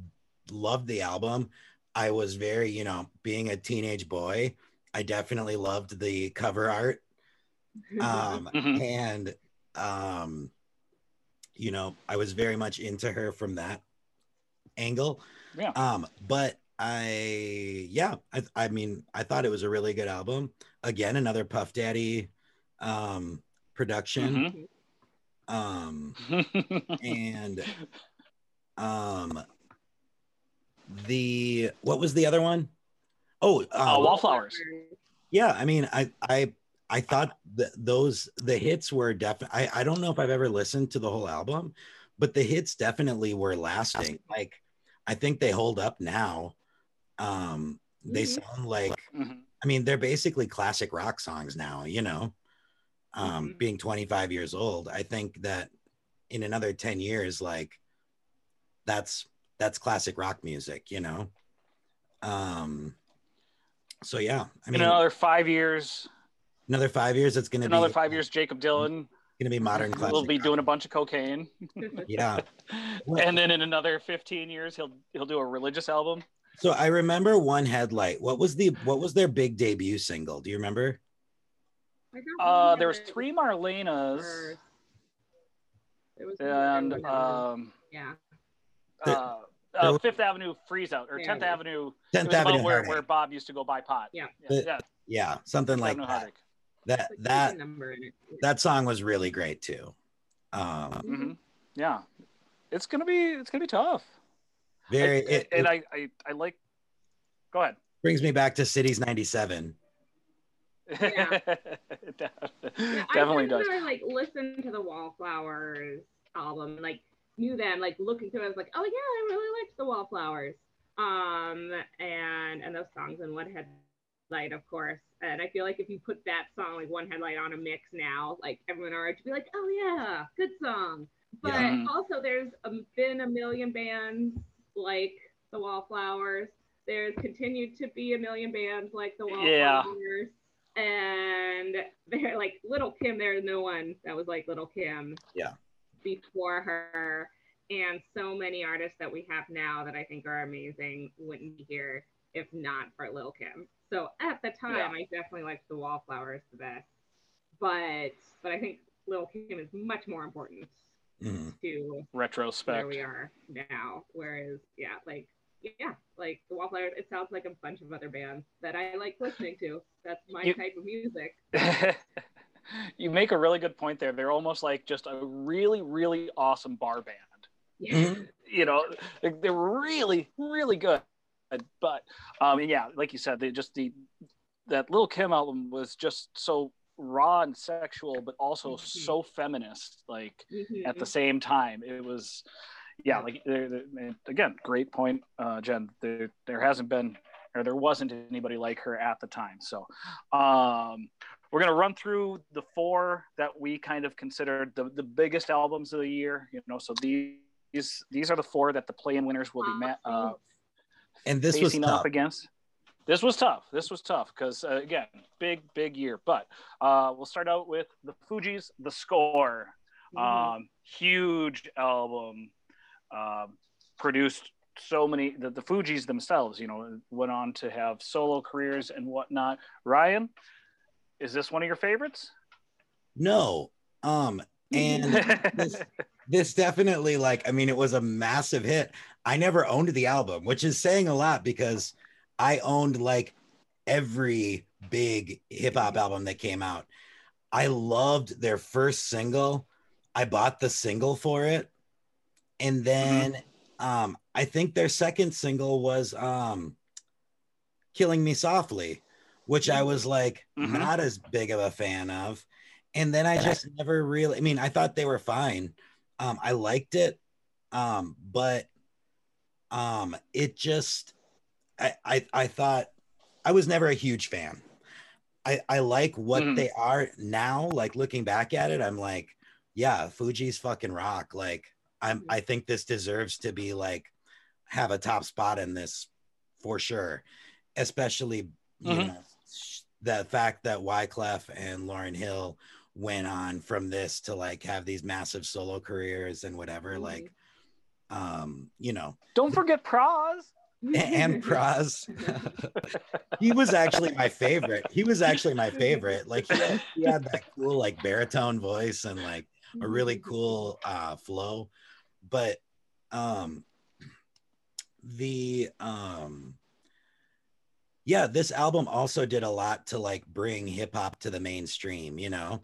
loved the album. I was very, you know, being a teenage boy, I definitely loved the cover art. Um mm-hmm. and um you know, I was very much into her from that angle. Yeah. Um, but I, yeah, I, I mean, I thought it was a really good album. Again, another Puff Daddy um, production. Mm-hmm. Um, and um, the, what was the other one? Oh, uh, uh, Wallflowers. Yeah, I mean, I, I, I thought that those, the hits were definitely, I, I don't know if I've ever listened to the whole album, but the hits definitely were lasting. Like, I think they hold up now. Um, they mm-hmm. sound like, mm-hmm. I mean, they're basically classic rock songs now, you know, um, mm-hmm. being twenty-five years old. I think that in another ten years, like that's, that's classic rock music, you know? Um, so yeah, I mean, in another five years, Another five years, it's going to be... Another five years, Jacob Dylan. Going to be modern classic. He'll be doing a bunch of cocaine. Yeah. Well, and then in another fifteen years, he'll he'll do a religious album. So I remember One Headlight. What was the what was their big debut single? Do you remember? Uh, there was Three Marlenas. It was and, um, yeah. Uh, uh, Fifth Avenue Freeze Out, or Tenth yeah. Avenue. Tenth Avenue. Where, where Bob used to go buy pot. Yeah. Yeah. yeah. yeah something Tenth like Avenue that. Heartache. That that that song was really great too. Um, mm-hmm. Yeah, it's gonna be it's gonna be tough. Very, I, it, and it, I, I I like. Go ahead. Brings me back to Cities ninety-seven. Yeah. It definitely I does. I like listened to the Wallflowers album, and like knew them, like looking through it, I was like, oh yeah, I really liked the Wallflowers. Um, and and those songs and What Headlight, Light, of course. And I feel like if you put that song, like One Headlight, on a mix now, like everyone already would be like, oh yeah, good song. But yeah. also there's a, been a million bands like the Wallflowers. There's continued to be a million bands like the Wallflowers. Yeah. And they're like Lil' Kim, there's no one that was like Lil' Kim yeah. before her. And so many artists that we have now that I think are amazing wouldn't be here if not for Lil' Kim. So at the time, yeah. I definitely liked the Wallflowers the best, but but I think Lil' Kim is much more important mm. to retrospect where we are now. Whereas, yeah, like yeah, like the Wallflowers, it sounds like a bunch of other bands that I like listening to. That's my you, type of music. You make a really good point there. They're almost like just a really, really awesome bar band. Yeah. You know, they're really, really good. But um, yeah, like you said, they just the that Lil' Kim album was just so raw and sexual, but also mm-hmm. so feminist. Like mm-hmm. at the same time, it was yeah. Like they're, they're, again, great point, uh, Jen. There, there hasn't been or there wasn't anybody like her at the time. So um, we're gonna run through the four that we kind of considered the the biggest albums of the year. You know, so these these are the four that the play-in winners will be met. Uh, And this was tough. Up against. This was tough. This was tough because, uh, again, big, big year. But uh, we'll start out with the Fugees, The Score. Mm-hmm. Um, huge album. Uh, produced so many. The, the Fugees themselves, you know, went on to have solo careers and whatnot. Ryan, is this one of your favorites? No. Um, and this, this definitely, like, I mean, it was a massive hit. I never owned the album, which is saying a lot because I owned like every big hip hop album that came out. I loved their first single. I bought the single for it. And then mm-hmm. um, I think their second single was um, Killing Me Softly, which I was like mm-hmm. not as big of a fan of. And then I just never really, I mean, I thought they were fine. Um, I liked it, um, but um it just I, I I thought I was never a huge fan. I I like what mm. they are now, like looking back at it, I'm like, yeah, Fugees fucking rock. Like I'm I think this deserves to be like have a top spot in this for sure, especially you mm-hmm. know the fact that Wyclef and Lauryn Hill went on from this to like have these massive solo careers and whatever mm-hmm. like Um, you know, don't forget Praz and Praz. He was actually my favorite. He was actually my favorite. Like he had, he had that cool like baritone voice and like a really cool uh, flow. But um, the um, yeah, this album also did a lot to like bring hip hop to the mainstream. You know,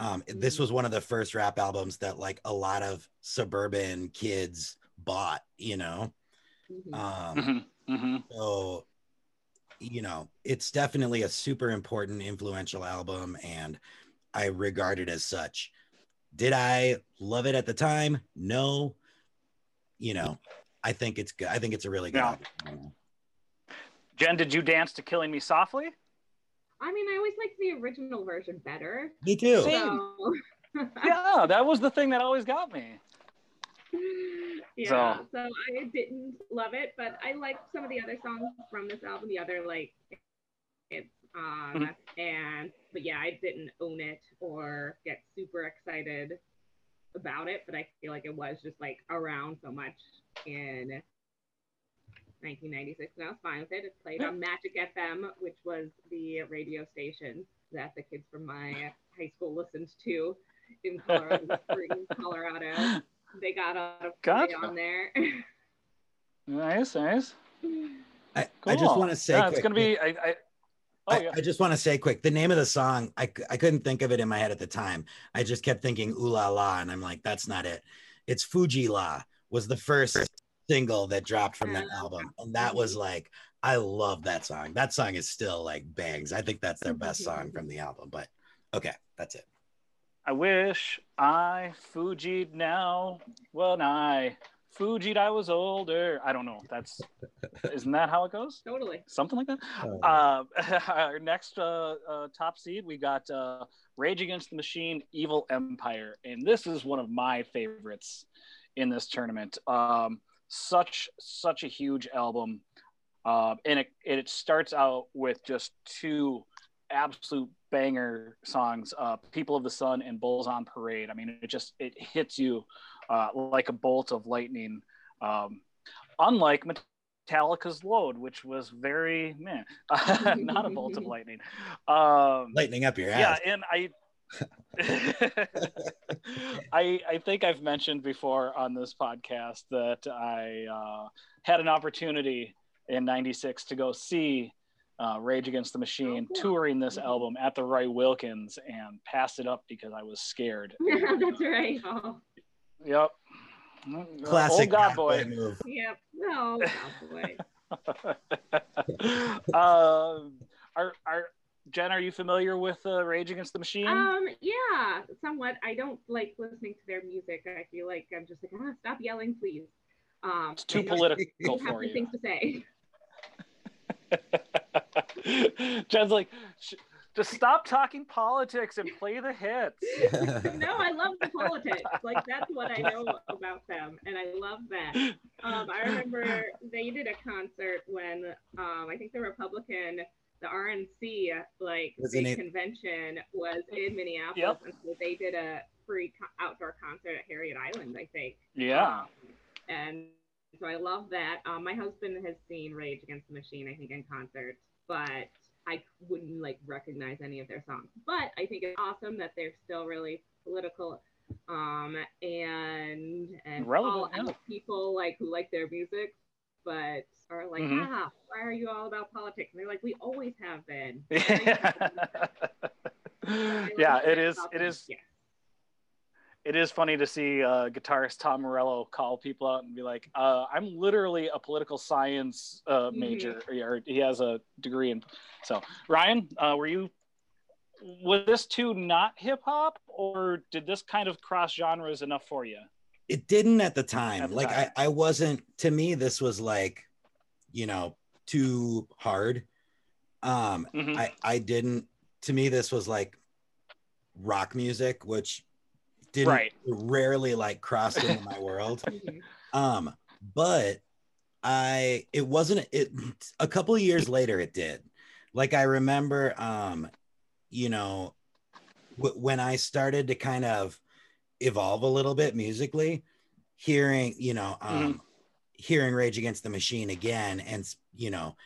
um, this was one of the first rap albums that like a lot of suburban kids bought, you know. Mm-hmm. Um, mm-hmm. Mm-hmm. So, you know, it's definitely a super important, influential album, and I regard it as such. Did I love it at the time? No. You know, I think it's good. I think it's a really good yeah. album. Jen, did you dance to Killing Me Softly? I mean, I always liked the original version better. Me too. So. Yeah, that was the thing that always got me. Yeah, so. so I didn't love it, but I liked some of the other songs from this album, the other like it's um mm-hmm. and but yeah, I didn't own it or get super excited about it, but I feel like it was just like around so much in nineteen ninety-six and I was fine with it. It played on Magic F M, which was the radio station that the kids from my high school listened to in Colorado Springs, Colorado. They got out of gotcha. on there. Nice, nice. I, cool. I just want to say yeah, quick, it's gonna be I I, oh, yeah. I, I just want to say quick the name of the song. I, I couldn't think of it in my head at the time. I just kept thinking Ooh La La and I'm like, that's not it. It's Fuji La was the first single that dropped from that album, and that was like, I love that song. That song is still like bangs. I think that's their best song from the album, but okay, that's it. I wish I Fuji'd now when I Fuji'd I was older. I don't know. That's isn't that how it goes? Totally. Something like that. Oh. Uh, our next uh, uh, top seed, we got uh, Rage Against the Machine, Evil Empire. And this is one of my favorites in this tournament. Um, such, such a huge album. Uh, and it, it starts out with just two absolute banger songs, uh People of the Sun and Bulls on Parade. I mean, it just it hits you uh like a bolt of lightning, um unlike Metallica's Load, which was very man not a bolt of lightning, um lightning up your ass. Yeah, and I I I think I've mentioned before on this podcast that I uh had an opportunity in ninety-six to go see Uh, Rage Against the Machine touring this album at the Roy Wilkins and passed it up because I was scared. That's right. Oh. Yep. Classic. Uh, old God Boy. Move. Yep. No. Oh, God Boy. um, are are Jen, are you familiar with uh, Rage Against the Machine? Um, yeah, somewhat. I don't like listening to their music. I feel like I'm just like, ah, stop yelling, please. Um, it's too political for you. Have the things to say. Jen's like, just stop talking politics and play the hits. No, I love the politics. Like, that's what I know about them. And I love that. Um, I remember they did a concert when um, I think the Republican, the R N C, like, big convention was in Minneapolis. Yep. And so they did a free co- outdoor concert at Harriet Island, I think. Yeah. Um, and so I love that. Um, my husband has seen Rage Against the Machine, I think, in concert. But I wouldn't like recognize any of their songs, but I think it's awesome that they're still really political um, and and all yeah. people like who like their music, but are like, mm-hmm. ah, why are you all about politics? And they're like, we always have been. yeah, it is. It them. is. Yeah. It is funny to see uh, guitarist Tom Morello call people out and be like, uh, I'm literally a political science uh, major, mm-hmm. or he has a degree in. So, Ryan, uh, were you, was this too not hip hop, or did this kind of cross genres enough for you? It didn't at the time. At the like, time. I, I wasn't, to me, this was like, you know, too hard. Um, mm-hmm. I, I didn't, to me, this was like rock music, which, Didn't right. rarely like crossed into my world, um, but I it wasn't it. A couple of years later, it did. Like I remember, um, you know, w- when I started to kind of evolve a little bit musically, hearing you know, um, mm-hmm. hearing Rage Against the Machine again, and you know,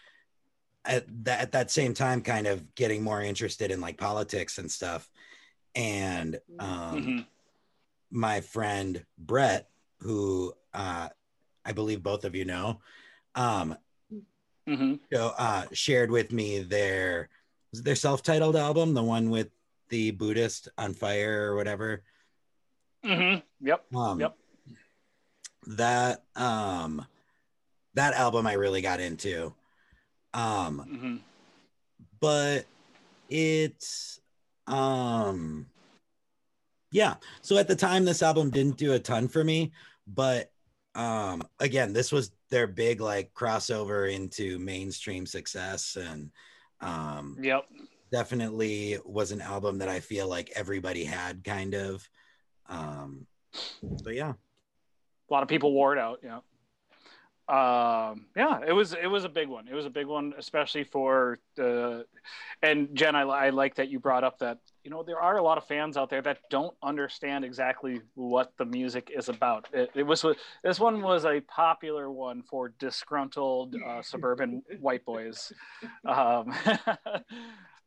at that at that same time, kind of getting more interested in like politics and stuff, and um. Mm-hmm. My friend Brett, who uh, I believe both of you know, um, mm-hmm. so, uh, shared with me their their self-titled album, the one with the Buddhist on fire or whatever. Mm-hmm. Yep. Um, yep. That um, that album I really got into, um, mm-hmm. but it's. Um, Yeah. So at the time, this album didn't do a ton for me, but um, again, this was their big like crossover into mainstream success, and um, yep, definitely was an album that I feel like everybody had kind of. Um, but yeah, a lot of people wore it out. Yeah. Um, yeah, it was it was a big one. It was a big one, especially for the. And Jen, I, I like that you brought up that. You know, there are a lot of fans out there that don't understand exactly what the music is about. It, it was this one was a popular one for disgruntled uh, suburban white boys. Um,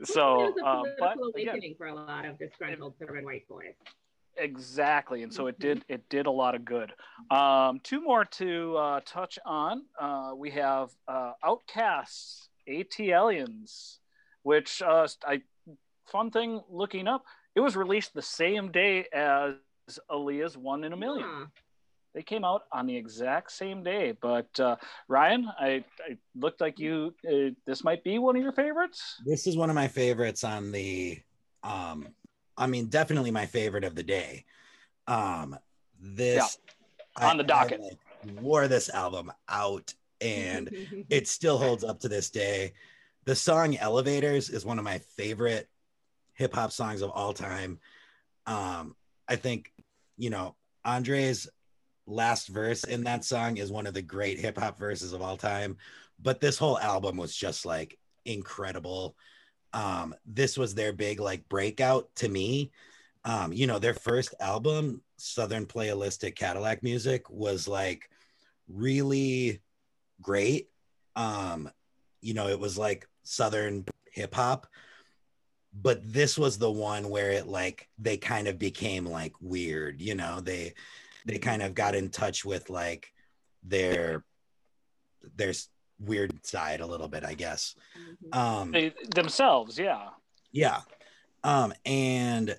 so, it was a political um, but awakening again, for a lot of disgruntled it, suburban white boys. Exactly, and so it did. It did a lot of good. Um, two more to uh, touch on. Uh, we have uh, Outcasts, ATLians, which uh, I. Fun thing looking up, it was released the same day as Aaliyah's One in a Million. Yeah. They came out on the exact same day. But uh, Ryan, I, I looked like you, uh, this might be one of your favorites. This is one of my favorites on the, um, I mean, definitely my favorite of the day. Um, this, yeah. on the I, docket. I, like, wore this album out, and it still holds up to this day. The song Elevators is one of my favorite hip hop songs of all time. Um, I think, you know, Andre's last verse in that song is one of the great hip hop verses of all time. But this whole album was just like incredible. Um, this was their big like breakout to me. Um, you know, their first album, Southern Playalistic Cadillac Music, was like really great. Um, you know, it was like Southern hip hop. But this was the one where it like they kind of became like weird, you know, they they kind of got in touch with like their their weird side a little bit, I guess. Um, they, themselves, yeah. Yeah. Um, and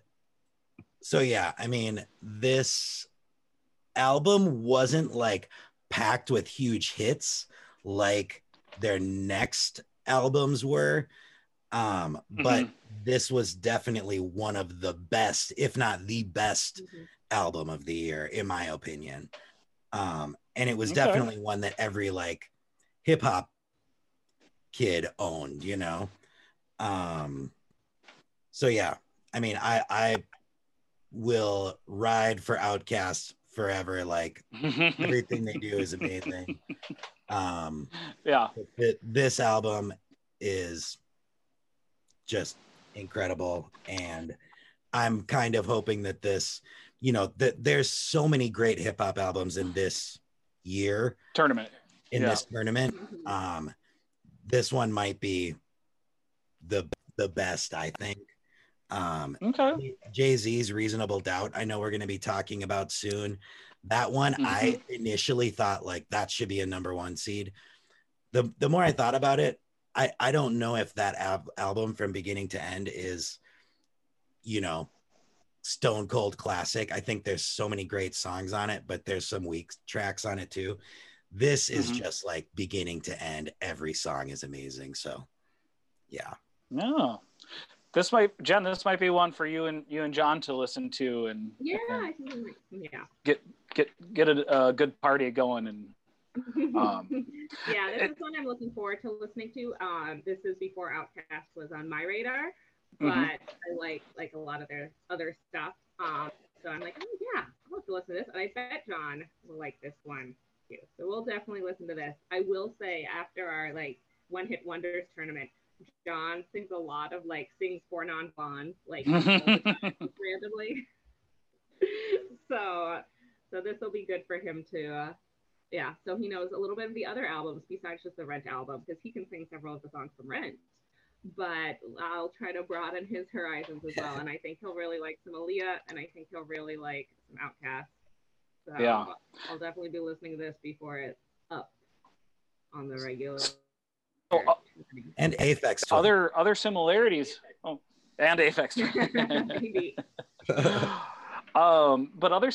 so, yeah, I mean, this album wasn't like packed with huge hits like their next albums were. Um, but mm-hmm. this was definitely one of the best, if not the best mm-hmm. album of the year, in my opinion. Um, and it was okay. definitely one that every like hip hop kid owned, you know? Um, so yeah, I mean, I, I will ride for Outkast forever. Like everything they do is amazing. Um, yeah. Th- this album is just incredible, and I'm kind of hoping that this, you know, that there's so many great hip-hop albums in this year tournament in yeah. this tournament um this one might be the the best, I think. Um okay Jay-Z's Reasonable Doubt, I know we're going to be talking about soon, that one mm-hmm. I initially thought like that should be a number one seed. The the more I thought about it, I, I don't know if that ab- album from beginning to end is, you know, stone cold classic. I think there's so many great songs on it, but there's some weak tracks on it too. This is mm-hmm. just like beginning to end. Every song is amazing. So, yeah. No, this might, Jen, this might be one for you and you and John to listen to, and yeah, and I think it might. Yeah. Get get get a, a good party going and. Um, yeah, this it, is one I'm looking forward to listening to. Um, this is before Outkast was on my radar, but mm-hmm. I like like a lot of their other stuff. Um, so I'm like, oh yeah, I'll have to listen to this, and I bet John will like this one too. So we'll definitely listen to this. I will say, after our like One Hit Wonders tournament, John sings a lot of like sings for non Bon like all the time, randomly. so so this will be good for him to. Uh, Yeah, so he knows a little bit of the other albums besides just the Rent album, because he can sing several of the songs from Rent. But I'll try to broaden his horizons as well, and I think he'll really like some Aaliyah, and I think he'll really like some Outkast. So yeah. I'll definitely be listening to this before it's up on the regular. Oh, uh, and Aphex Twin. Other other similarities. Oh, and Aphex Twin. Um, but other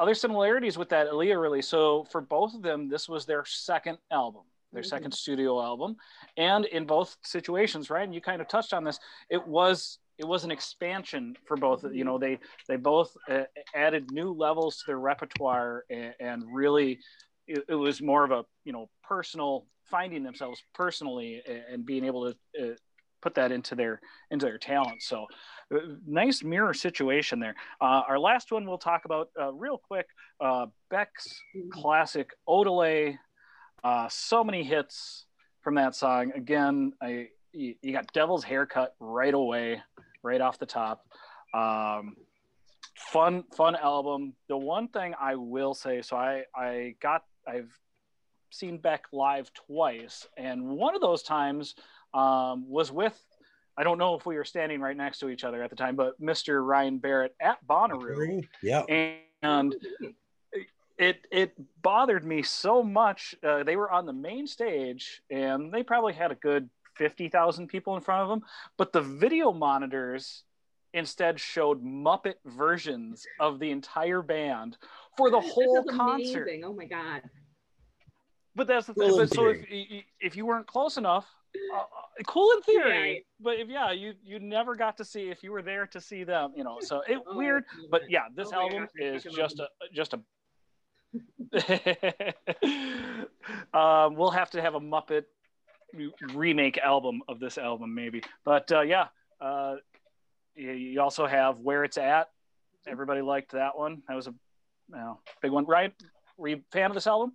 other similarities with that Aaliyah release. So for both of them, this was their second album, their mm-hmm. second studio album, and in both situations, right? And you kind of touched on this. It was it was an expansion for both. You know, they they both uh, added new levels to their repertoire, and, and really, it, it was more of a you know personal finding themselves personally and, and being able to. Uh, put that into their into their talent. So uh, nice mirror situation there. Uh, our last one we'll talk about uh, real quick, uh, Beck's classic Odelay. Uh, so many hits from that song. Again, I you, you got Devil's Haircut right away, right off the top. Um, fun, fun album. The one thing I will say, so I, I got, I've seen Beck live twice, and one of those times Um, was with, I don't know if we were standing right next to each other at the time, but Mister Ryan Barrett at Bonnaroo. Yeah. And it it bothered me so much. Uh, they were on the main stage, and they probably had a good fifty thousand people in front of them, but the video monitors instead showed Muppet versions of the entire band for the whole concert. Amazing. Oh my God. But that's the thing. But so if, if you weren't close enough, Uh, cool in theory, yeah. but if yeah, you you never got to see if you were there to see them, you know. So it oh, weird, but yeah, this oh album gosh, is just a just a. um, we'll have to have a Muppet remake album of this album, maybe. But uh, yeah, uh, you, you also have Where It's At. Everybody liked that one. That was a you know, big one, right? Were you a fan of this album?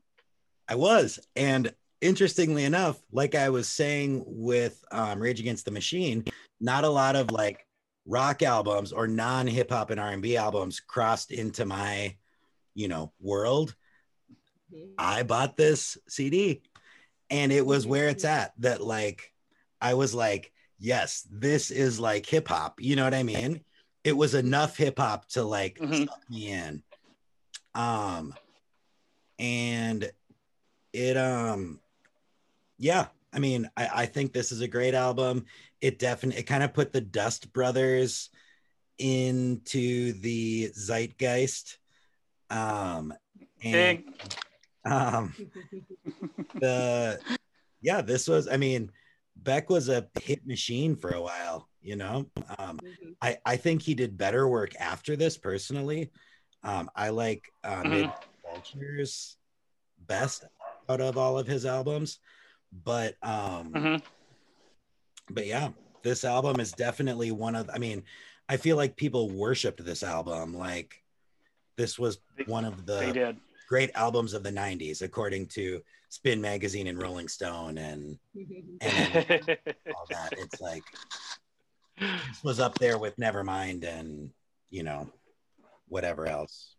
I was, and. Interestingly enough, like I was saying with um, Rage Against the Machine, not a lot of like rock albums or non-hip hop and R and B albums crossed into my, you know, world. I bought this C D, and it was Where It's At that like, I was like, yes, this is like hip hop. You know what I mean? It was enough hip hop to like mm-hmm. suck me in. Um, and it, um, Yeah, I mean, I, I think this is a great album. It definitely, it kind of put the Dust Brothers into the zeitgeist. Um, and, um, the yeah, this was, I mean, Beck was a hit machine for a while, you know. Um, mm-hmm. I, I think he did better work after this, personally. Um, I like uh, mm-hmm. Mid Vulture's best out of all of his albums, but um, mm-hmm. but yeah, this album is definitely one of, I mean, I feel like people worshipped this album. Like, this was one of the great albums of the nineties, according to Spin Magazine and Rolling Stone and, and all that. It's like, this was up there with Nevermind and, you know, whatever else.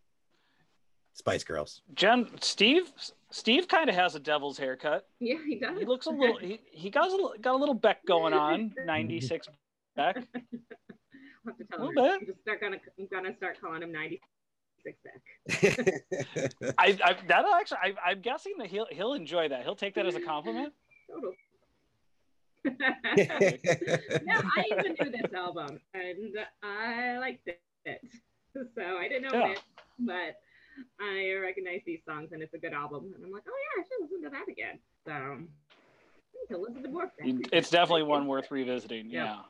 Spice Girls. Jen, Steve, Steve kind of has a devil's haircut. Yeah, he does. He looks a little, he, he got, a, got a little Beck going on, ninety-six Beck. I'll have to tell a little him. Bit. Just start gonna, I'm gonna start calling him ninety-six. I, I that actually I, I'm guessing that he'll he'll enjoy that. He'll take that as a compliment. Totally. No, I even knew this album and I liked it, so I didn't know yeah. it, but I recognize these songs and it's a good album. And I'm like, oh yeah, I should listen to that again. So I need to listen to more. It's definitely one worth revisiting. Yeah. yeah.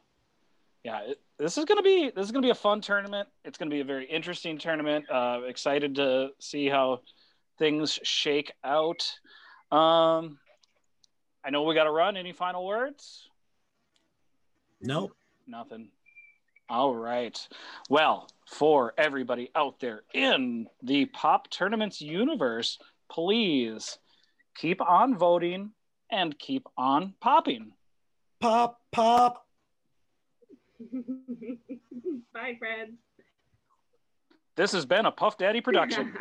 Yeah, it, this is gonna be this is gonna be a fun tournament. It's gonna be a very interesting tournament. Uh, excited to see how things shake out. Um, I know we got to run. Any final words? Nope. Nothing. All right. Well, for everybody out there in the pop tournaments universe, please keep on voting and keep on popping. Pop, pop. Bye, friends. This has been a Puff Daddy production.